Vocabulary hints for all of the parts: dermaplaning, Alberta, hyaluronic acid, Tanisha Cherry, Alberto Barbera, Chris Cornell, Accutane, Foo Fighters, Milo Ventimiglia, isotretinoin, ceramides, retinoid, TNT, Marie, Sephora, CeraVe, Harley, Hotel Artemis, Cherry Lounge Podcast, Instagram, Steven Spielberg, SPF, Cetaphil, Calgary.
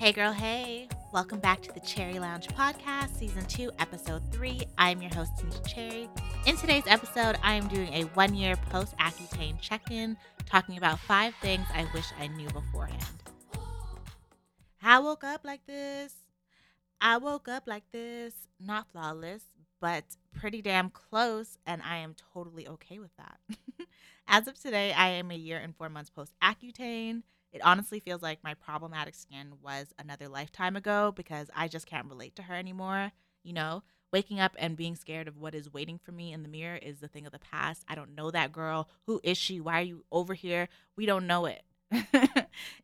Hey girl, hey. Welcome back to the Cherry Lounge Podcast, Season 2, Episode 3. I'm your host, Tanisha Cherry. In today's episode, I am doing a one-year post-Accutane check-in, talking about 5 things I wish I knew beforehand. I woke up like this. I woke up like this. Not flawless, but pretty damn close, and I am totally okay with that. As of today, I am a year and 4 months post-Accutane. It honestly feels like my problematic skin was another lifetime ago because I just can't relate to her anymore. You know, waking up and being scared of what is waiting for me in the mirror is the thing of the past. I don't know that girl. Who is she? Why are you over here? We don't know it.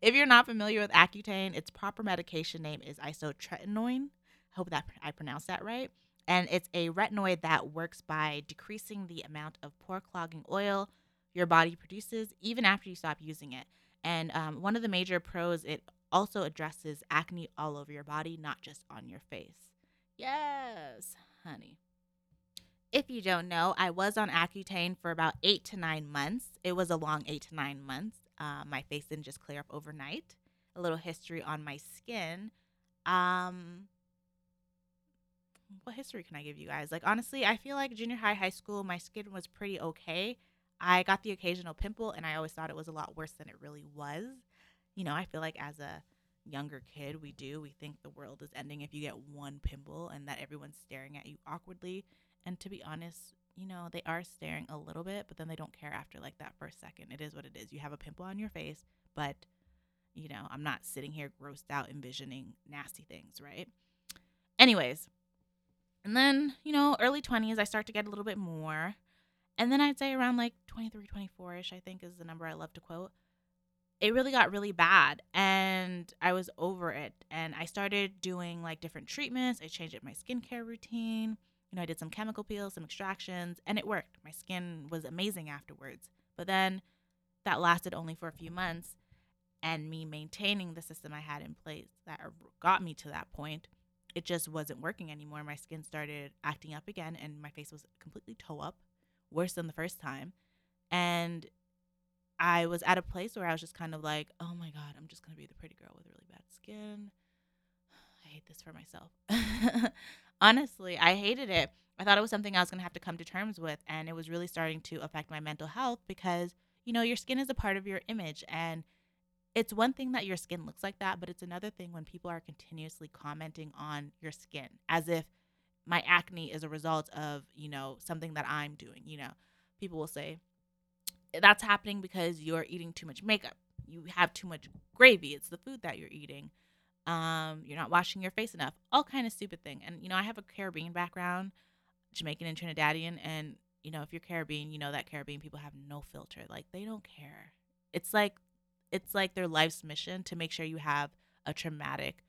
If you're not familiar with Accutane, its proper medication name is isotretinoin. I hope that I pronounced that right. And it's a retinoid that works by decreasing the amount of pore clogging oil your body produces even after you stop using it. And one of the major pros, it also addresses acne all over your body, not just on your face. Yes, honey. If you don't know, I was on Accutane for about 8 to 9 months. It was a long 8 to 9 months. My face didn't just clear up overnight. A little history on my skin. What history can I give you guys? Like, honestly, I feel like junior high, high school, my skin was pretty okay. I got the occasional pimple, and I always thought it was a lot worse than it really was. You know, I feel like as a younger kid, we think the world is ending if you get one pimple and that everyone's staring at you awkwardly. And to be honest, you know, they are staring a little bit, but then they don't care after like that first second. It is what it is. You have a pimple on your face, but, you know, I'm not sitting here grossed out envisioning nasty things, right? Anyways, and then, you know, early 20s, I start to get a little bit more. And then I'd say around like 23, 24-ish, I think is the number I love to quote. It really got really bad and I was over it. And I started doing like different treatments. I changed up my skincare routine. You know, I did some chemical peels, some extractions, and it worked. My skin was amazing afterwards. But then that lasted only for a few months. And me maintaining the system I had in place that got me to that point, it just wasn't working anymore. My skin started acting up again and my face was completely toe up. Worse than the first time. And I was at a place where I was just kind of like, oh my God, I'm just gonna be the pretty girl with really bad skin. I hate this for myself. Honestly, I hated it. I thought it was something I was gonna have to come to terms with, and it was really starting to affect my mental health because, you know, your skin is a part of your image, and it's one thing that your skin looks like that, but it's another thing when people are continuously commenting on your skin as if my acne is a result of, you know, something that I'm doing. You know, people will say that's happening because you're eating too much makeup. You have too much gravy. It's the food that you're eating. You're not washing your face enough. All kind of stupid thing. And, you know, I have a Caribbean background, Jamaican and Trinidadian. And, you know, if you're Caribbean, you know that Caribbean people have no filter. Like, they don't care. It's like their life's mission to make sure you have a traumatic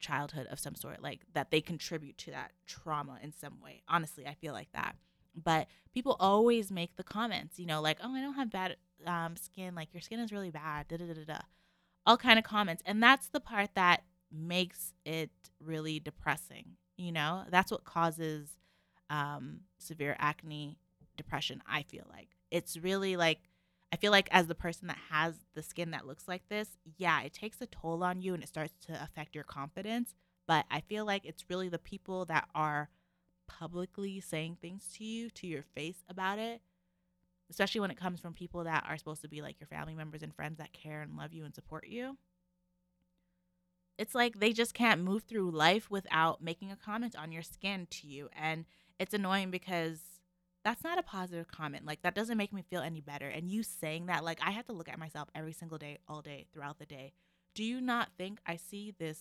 childhood of some sort, like that they contribute to that trauma in some way. Honestly, I feel like that. But people always make the comments, you know, like, oh, I don't have bad skin, like your skin is really bad, da da da da, all kind of comments. And that's the part that makes it really depressing. You know, that's what causes severe acne depression. I feel like it's really like, I feel like as the person that has the skin that looks like this, yeah, it takes a toll on you and it starts to affect your confidence. But I feel like it's really the people that are publicly saying things to you, to your face about it, especially when it comes from people that are supposed to be like your family members and friends that care and love you and support you. It's like they just can't move through life without making a comment on your skin to you. And it's annoying because that's not a positive comment. Like, that doesn't make me feel any better. And you saying that, like, I have to look at myself every single day, all day, throughout the day. Do you not think I see this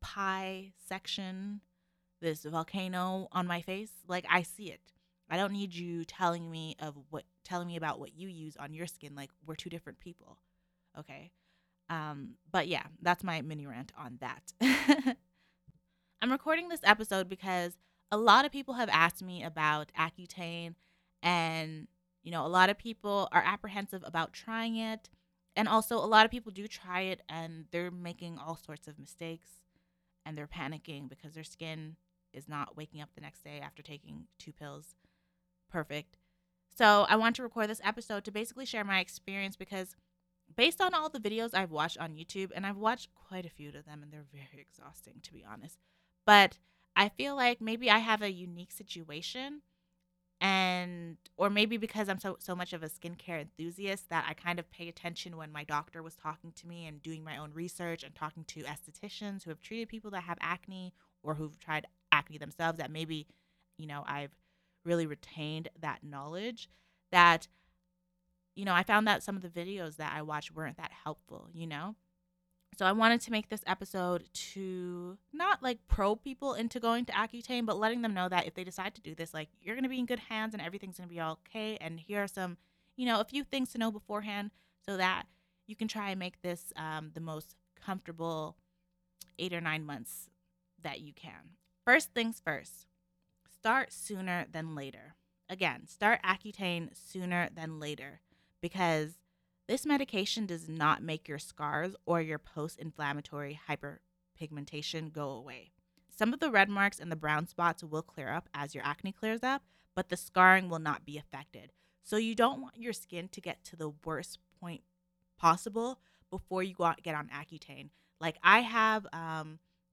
pie section, this volcano on my face? Like, I see it. I don't need you telling me about what you use on your skin. Like, we're two different people. Okay. But yeah, that's my mini rant on that. I'm recording this episode because a lot of people have asked me about Accutane, and, you know, a lot of people are apprehensive about trying it. And also a lot of people do try it and they're making all sorts of mistakes and they're panicking because their skin is not waking up the next day after taking 2 pills. Perfect. So I want to record this episode to basically share my experience because based on all the videos I've watched on YouTube, and I've watched quite a few of them, and they're very exhausting, to be honest, but I feel like maybe I have a unique situation, and or maybe because I'm so much of a skincare enthusiast that I kind of pay attention when my doctor was talking to me and doing my own research and talking to estheticians who have treated people that have acne or who've tried acne themselves, that maybe, you know, I've really retained that knowledge that, you know, I found that some of the videos that I watched weren't that helpful, you know? So I wanted to make this episode to not like probe people into going to Accutane, but letting them know that if they decide to do this, like, you're going to be in good hands and everything's going to be okay. And here are some, you know, a few things to know beforehand so that you can try and make this the most comfortable 8 or 9 months that you can. First things first, start sooner than later. Again, start Accutane sooner than later, because this medication does not make your scars or your post-inflammatory hyperpigmentation go away. Some of the red marks and the brown spots will clear up as your acne clears up, but the scarring will not be affected. So you don't want your skin to get to the worst point possible before you get on Accutane. Like, I have,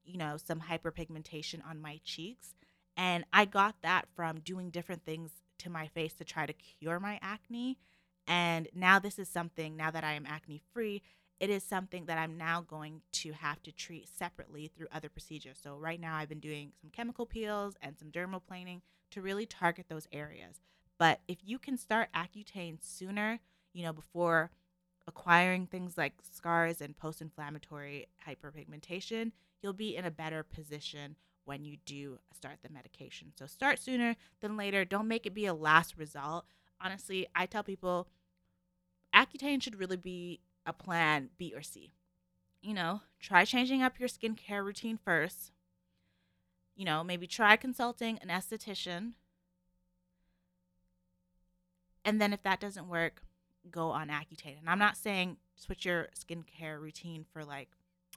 you know, some hyperpigmentation on my cheeks, and I got that from doing different things to my face to try to cure my acne. And now this is something, now that I am acne free, it is something that I'm now going to have to treat separately through other procedures. So right now I've been doing some chemical peels and some dermaplaning to really target those areas. But if you can start Accutane sooner, you know, before acquiring things like scars and post-inflammatory hyperpigmentation, you'll be in a better position when you do start the medication. So start sooner than later. Don't make it be a last result. Honestly, I tell people, Accutane should really be a plan B or C. You know, try changing up your skincare routine first. You know, maybe try consulting an esthetician. And then if that doesn't work, go on Accutane. And I'm not saying switch your skincare routine for like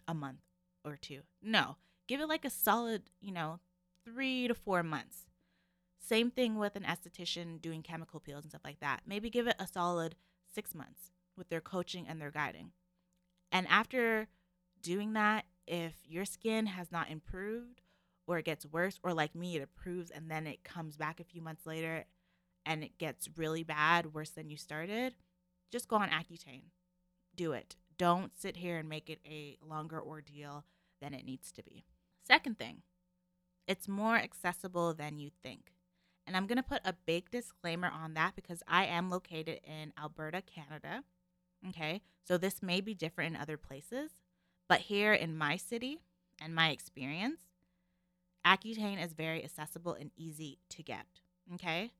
a month or two. No, give it like a solid, you know, 3 to 4 months. Same thing with an esthetician doing chemical peels and stuff like that. Maybe give it a solid 6 months with their coaching and their guiding. And after doing that, if your skin has not improved or it gets worse, or like me, it improves and then it comes back a few months later and it gets really bad, worse than you started, just go on Accutane. Do it. Don't sit here and make it a longer ordeal than it needs to be. Second thing, it's more accessible than you think. And I'm going to put a big disclaimer on that because I am located in Alberta, Canada. Okay, so this may be different in other places, but here in my city and my experience, Accutane is very accessible and easy to get. Okay,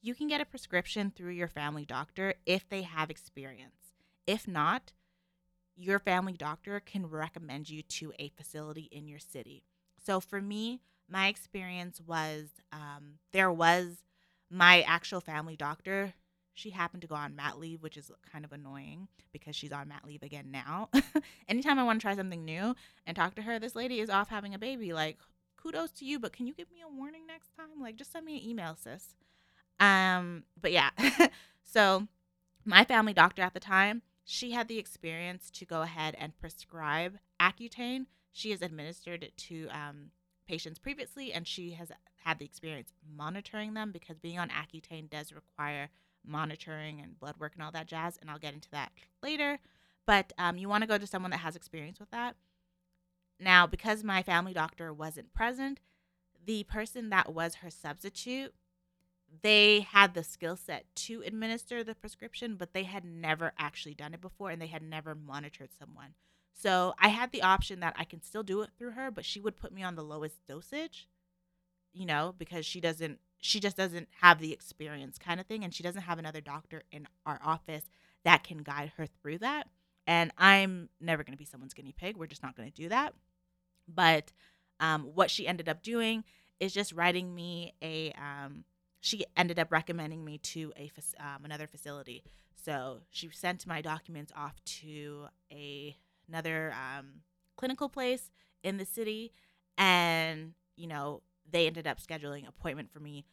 you can get a prescription through your family doctor if they have experience. If not, your family doctor can recommend you to a facility in your city. So for me, my experience was there was my actual family doctor. She happened to go on mat leave, which is kind of annoying because she's on mat leave again now. Anytime I want to try something new and talk to her, this lady is off having a baby. Like, kudos to you, but can you give me a warning next time? Like, just send me an email, sis. But yeah, so my family doctor at the time, she had the experience to go ahead and prescribe Accutane. She has administered it to patients previously, and she has had the experience monitoring them because being on Accutane does require monitoring and blood work and all that jazz, and I'll get into that later. But you want to go to someone that has experience with that. Now, because my family doctor wasn't present, the person that was her substitute, they had the skill set to administer the prescription, but they had never actually done it before, and they had never monitored someone. So I had the option that I can still do it through her, but she would put me on the lowest dosage, you know, because she just doesn't have the experience kind of thing. And she doesn't have another doctor in our office that can guide her through that. And I'm never going to be someone's guinea pig. We're just not going to do that. But what she ended up doing is just writing me a she ended up recommending me to another facility. So she sent my documents off to another clinical place in the city, and you know, they ended up scheduling an appointment for me,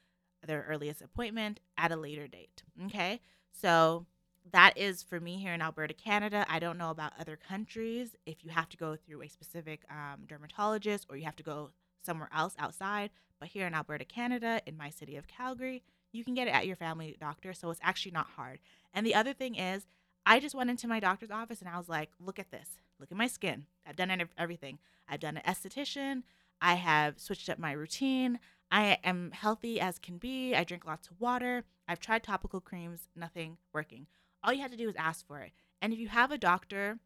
their earliest appointment at a later date. Okay, so that is for me here in Alberta, Canada. I don't know about other countries. If you have to go through a specific dermatologist or you have to go somewhere else outside, but here in Alberta, Canada, in my city of Calgary, you can get it at your family doctor. So it's actually not hard. And the other thing is, I just went into my doctor's office and I was like, look at this. Look at my skin. I've done everything. I've done an esthetician. I have switched up my routine. I am healthy as can be. I drink lots of water. I've tried topical creams, nothing working. All you have to do is ask for it. And if you have a doctor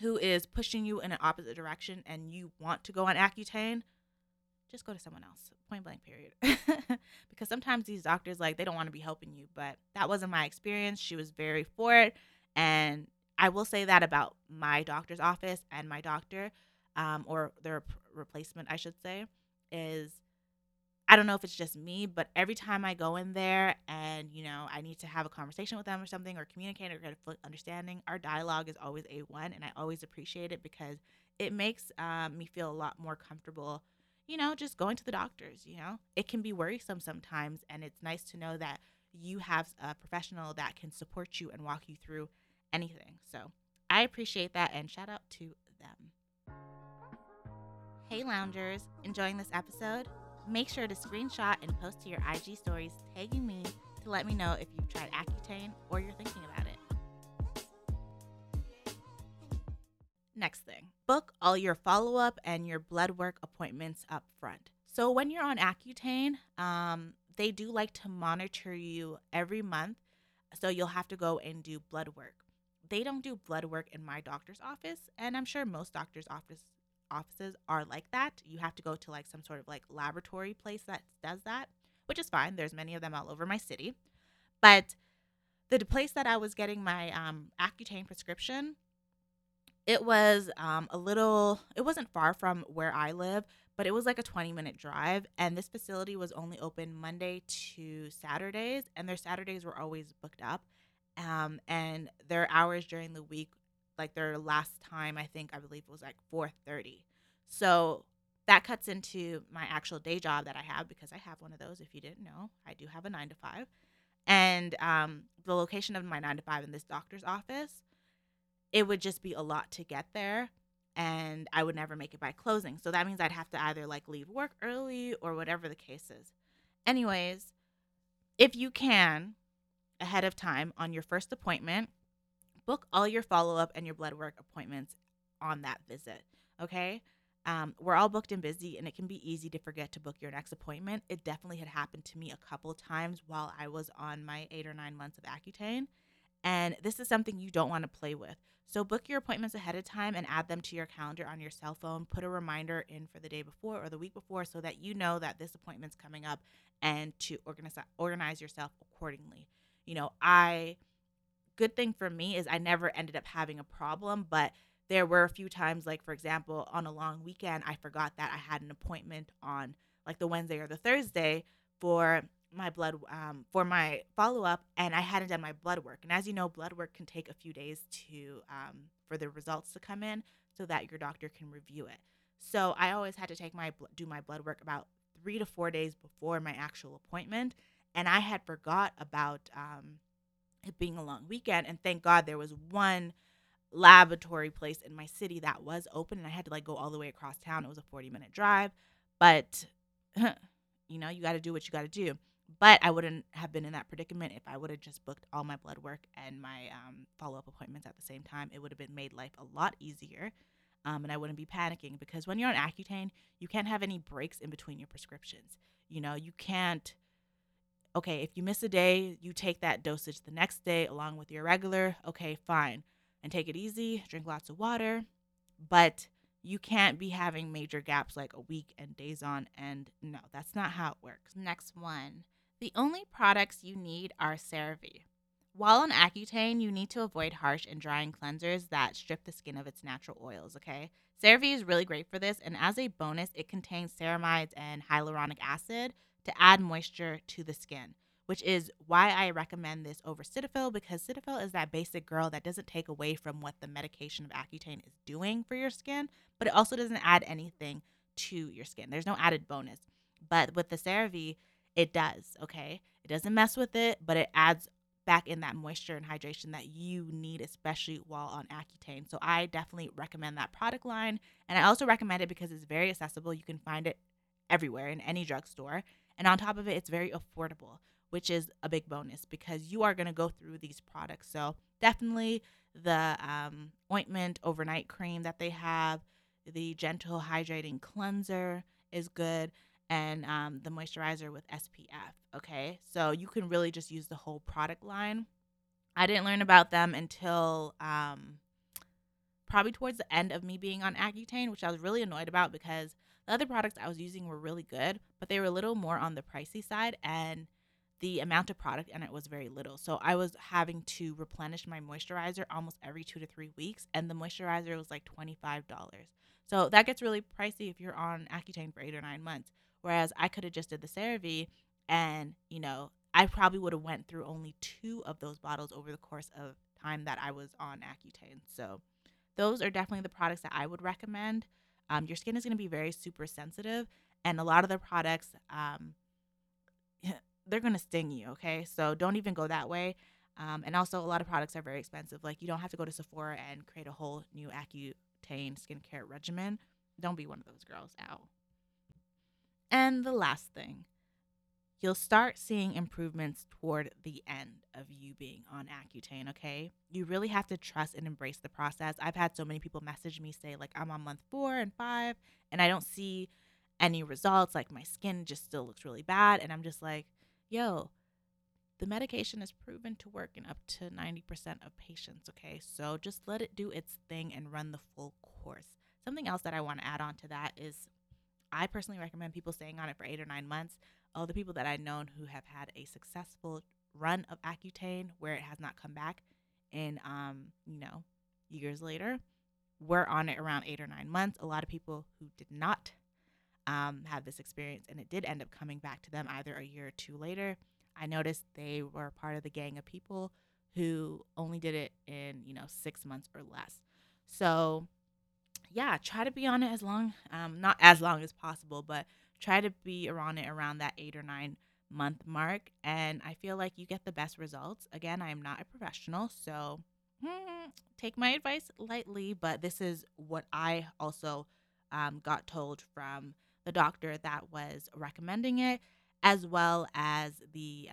who is pushing you in an opposite direction and you want to go on Accutane, just go to someone else, point blank, period. Because sometimes these doctors, like, they don't want to be helping you, but that wasn't my experience. She was very for it. And I will say that about my doctor's office and my doctor, or their replacement, I should say, is, I don't know if it's just me, but every time I go in there and, you know, I need to have a conversation with them or something, or communicate or get a full understanding, our dialogue is always A1, and I always appreciate it because it makes me feel a lot more comfortable, you know, just going to the doctors, you know. It can be worrisome sometimes, and it's nice to know that you have a professional that can support you and walk you through anything. So I appreciate that, and shout out to them. Hey, loungers, enjoying this episode? Make sure to screenshot and post to your IG stories tagging me to let me know if you've tried Accutane or you're thinking about it. Next thing, book all your follow-up and your blood work appointments up front. So when you're on Accutane, they do like to monitor you every month, so you'll have to go and do blood work. They don't do blood work in my doctor's office, and I'm sure most doctors' offices are like that. You have to go to like some sort of like laboratory place that does that, which is fine. There's many of them all over my city. But the place that I was getting my Accutane prescription, it was it wasn't far from where I live, but it was like a 20-minute drive. And this facility was only open Monday to Saturdays, and their Saturdays were always booked up. And their hours during the week, like their last time, I believe was like 4:30. So that cuts into my actual day job that I have, because I have one of those. If you didn't know, I do have a 9-to-5. And the location of my 9-to-5 in this doctor's office, it would just be a lot to get there, and I would never make it by closing. So that means I'd have to either like leave work early or whatever the case is. Anyways, if you can, ahead of time on your first appointment, book all your follow-up and your blood work appointments on that visit, okay? We're all booked and busy, and it can be easy to forget to book your next appointment. It definitely had happened to me a couple times while I was on my 8 or 9 months of Accutane, and this is something you don't want to play with. So book your appointments ahead of time and add them to your calendar on your cell phone. Put a reminder in for the day before or the week before so that you know that this appointment's coming up, and to organize yourself accordingly. You know, good thing for me is I never ended up having a problem, but there were a few times, like, for example, on a long weekend, I forgot that I had an appointment on like the Wednesday or the Thursday for my for my follow-up, and I hadn't done my blood work. And as you know, blood work can take a few days to for the results to come in so that your doctor can review it. So I always had to do my blood work about 3 to 4 days before my actual appointment, and I had forgot about it being a long weekend. And thank God there was one laboratory place in my city that was open, and I had to like go all the way across town. It was a 40-minute drive, but you know, you got to do what you got to do. But I wouldn't have been in that predicament if I would have just booked all my blood work and my follow-up appointments at the same time. It would have made life a lot easier, and I wouldn't be panicking, because when you're on Accutane, you can't have any breaks in between your prescriptions. You know, you can't, okay, if you miss a day, you take that dosage the next day along with your regular, okay, fine, and take it easy, drink lots of water, but you can't be having major gaps like a week and days on, and no, that's not how it works. Next one, the only products you need are CeraVe. While on Accutane, you need to avoid harsh and drying cleansers that strip the skin of its natural oils, okay? CeraVe is really great for this, and as a bonus, it contains ceramides and hyaluronic acid, to add moisture to the skin, which is why I recommend this over Cetaphil, because Cetaphil is that basic girl that doesn't take away from what the medication of Accutane is doing for your skin, but it also doesn't add anything to your skin. There's no added bonus. But with the CeraVe, it does, okay? It doesn't mess with it, but it adds back in that moisture and hydration that you need, especially while on Accutane. So I definitely recommend that product line. And I also recommend it because it's very accessible. You can find it everywhere in any drugstore. And on top of it, it's very affordable, which is a big bonus because you are going to go through these products. So definitely the ointment overnight cream that they have, the gentle hydrating cleanser is good, and the moisturizer with SPF, okay? So you can really just use the whole product line. I didn't learn about them until probably towards the end of me being on Accutane, which I was really annoyed about because the other products I was using were really good, but they were a little more on the pricey side, and the amount of product in it was very little. So I was having to replenish my moisturizer almost every 2 to 3 weeks, and the moisturizer was like $25. So that gets really pricey if you're on Accutane for 8 or 9 months. Whereas I could have just did the CeraVe and, you know, I probably would have went through only 2 of those bottles over the course of time that I was on Accutane. So those are definitely the products that I would recommend. Your skin is going to be very super sensitive, and a lot of the products, they're going to sting you, okay? So don't even go that way. And also a lot of products are very expensive. Like, you don't have to go to Sephora and create a whole new Accutane skincare regimen. Don't be one of those girls. Ow. And the last thing, you'll start seeing improvements toward the end of you being on Accutane, okay? You really have to trust and embrace the process. I've had so many people message me say, like, I'm on month 4 and 5, and I don't see any results. Like, my skin just still looks really bad. And I'm just like, yo, the medication is proven to work in up to 90% of patients, okay? So just let it do its thing and run the full course. Something else that I want to add on to that is, I personally recommend people staying on it for 8 or 9 months. All the people that I've known who have had a successful run of Accutane where it has not come back in, years later, were on it around 8 or 9 months. A lot of people who did not have this experience, and it did end up coming back to them either a year or 2 later. I noticed they were part of the gang of people who only did it in, 6 months or less. So yeah, try to be on it as long, not as long as possible, but try to be around it around that 8 or 9 month mark. And I feel like you get the best results. Again, I am not a professional, so take my advice lightly, but this is what I also got told from the doctor that was recommending it, as well as the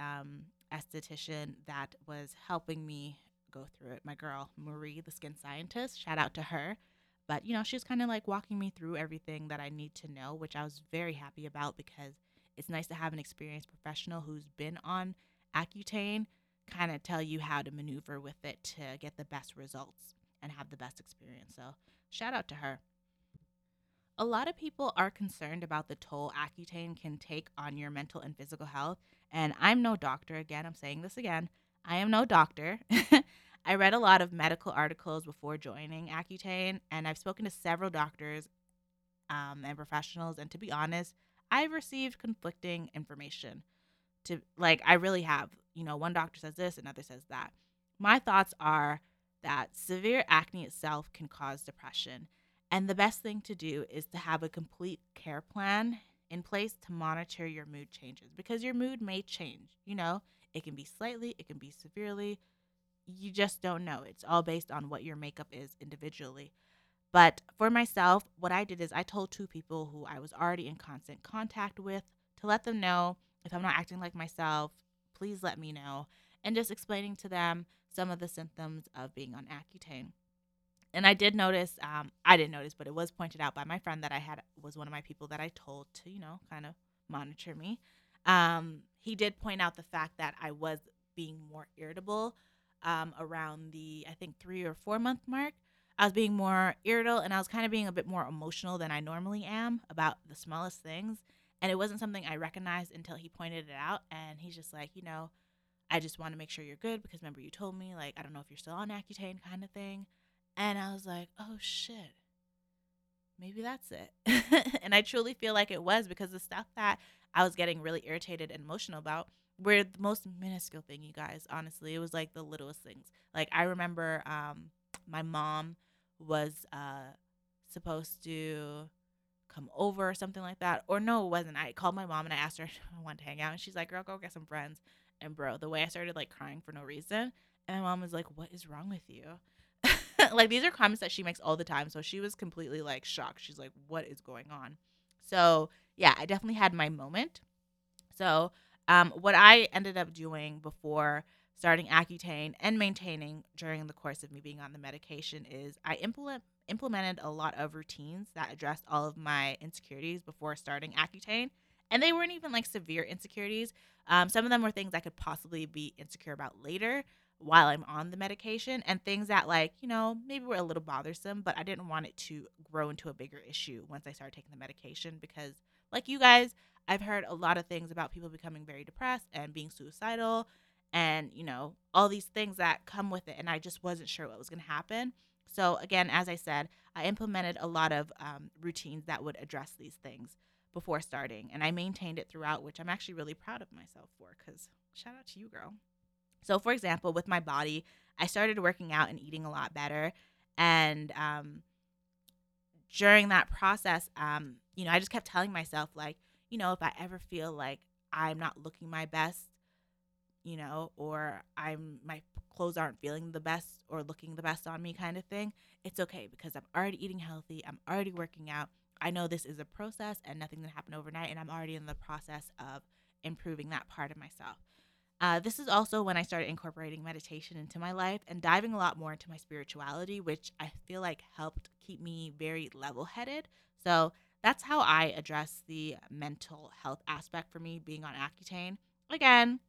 esthetician that was helping me go through it, my girl, Marie, the skin scientist. Shout out to her. But, she was kind of like walking me through everything that I need to know, which I was very happy about because it's nice to have an experienced professional who's been on Accutane kind of tell you how to maneuver with it to get the best results and have the best experience. So shout out to her. A lot of people are concerned about the toll Accutane can take on your mental and physical health. And I'm no doctor. Again, I'm saying this again. I am no doctor. I read a lot of medical articles before joining Accutane, and I've spoken to several doctors and professionals. And to be honest, I've received conflicting information. I really have. One doctor says this, another says that. My thoughts are that severe acne itself can cause depression, and the best thing to do is to have a complete care plan in place to monitor your mood changes, because your mood may change. It can be slightly, it can be severely. You just don't know. It's all based on what your makeup is individually. But for myself, what I did is I told 2 people who I was already in constant contact with to let them know, if I'm not acting like myself, please let me know. And just explaining to them some of the symptoms of being on Accutane. And I did notice, I didn't notice, but it was pointed out by my friend that I had was one of my people that I told to, kind of monitor me. He did point out the fact that I was being more irritable. Around the, 3 or 4 month mark, I was being more irritable, and I was kind of being a bit more emotional than I normally am about the smallest things. And it wasn't something I recognized until he pointed it out. And he's just like, I just want to make sure you're good, because remember you told me, I don't know if you're still on Accutane kind of thing. And I was like, oh shit, maybe that's it. And I truly feel like it was, because the stuff that I was getting really irritated and emotional about were the most minuscule thing, you guys. Honestly, it was like the littlest things. I remember my mom was supposed to come over or something like that. Or no, it wasn't. I called my mom and I asked her if I wanted to hang out. And she's like, girl, go get some friends. And bro, the way I started like crying for no reason, and my mom was like, what is wrong with you? Like, these are comments that she makes all the time. So she was completely like shocked. She's like, what is going on? So yeah, I definitely had my moment. So what I ended up doing before starting Accutane and maintaining during the course of me being on the medication is I implemented a lot of routines that addressed all of my insecurities before starting Accutane. And they weren't even like severe insecurities. Some of them were things I could possibly be insecure about later while I'm on the medication, and things that like, you know, maybe were a little bothersome, but I didn't want it to grow into a bigger issue once I started taking the medication, because like you guys, I've heard a lot of things about people becoming very depressed and being suicidal and, you know, all these things that come with it. And I just wasn't sure what was going to happen. So again, as I said, I implemented a lot of routines that would address these things before starting, and I maintained it throughout, which I'm actually really proud of myself for, because shout out to you, girl. So for example, with my body, I started working out and eating a lot better. And during that process, you know, I just kept telling myself like, you know, if I ever feel like I'm not looking my best, you know, or my clothes aren't feeling the best or looking the best on me kind of thing, it's okay, because I'm already eating healthy. I'm already working out. I know this is a process and nothing's going to happen overnight, and I'm already in the process of improving that part of myself. This is also when I started incorporating meditation into my life and diving a lot more into my spirituality, which I feel like helped keep me very level-headed. So that's how I address the mental health aspect for me being on Accutane. Again,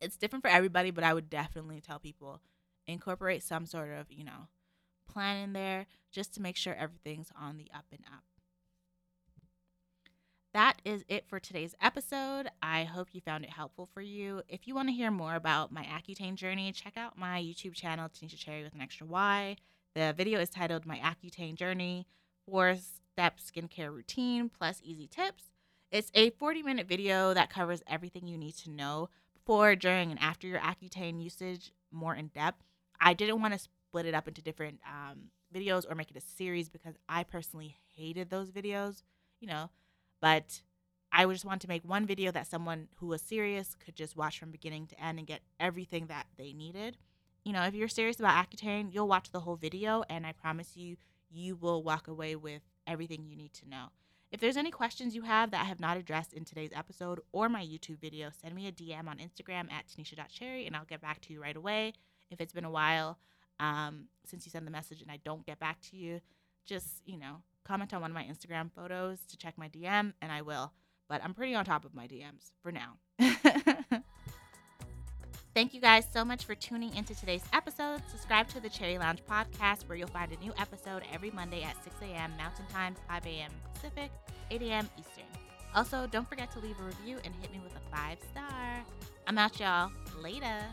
it's different for everybody, but I would definitely tell people incorporate some sort of, you know, plan in there just to make sure everything's on the up and up. That is it for today's episode. I hope you found it helpful for you. If you want to hear more about my Accutane journey, check out my YouTube channel, Tanisha Cherry with an extra Y. The video is titled My Accutane Journey, 4-Step Skincare Routine Plus Easy Tips. It's a 40-minute video that covers everything you need to know before, during, and after your Accutane usage more in depth. I didn't want to split it up into different videos or make it a series, because I personally hated those videos, you know. But I just want to make one video that someone who was serious could just watch from beginning to end and get everything that they needed. You know, if you're serious about Accutane, you'll watch the whole video, and I promise you, you will walk away with everything you need to know. If there's any questions you have that I have not addressed in today's episode or my YouTube video, send me a DM on Instagram at tanisha.cherry, and I'll get back to you right away. If it's been a while since you send the message and I don't get back to you, just, you know, comment on one of my Instagram photos to check my DM, and I will. But I'm pretty on top of my DMs for now. Thank you guys so much for tuning into today's episode. Subscribe to the Cherry Lounge podcast, where you'll find a new episode every Monday at 6 a.m. Mountain Time, 5 a.m. Pacific, 8 a.m. Eastern. Also, don't forget to leave a review and hit me with a 5-star. I'm out, y'all. Later.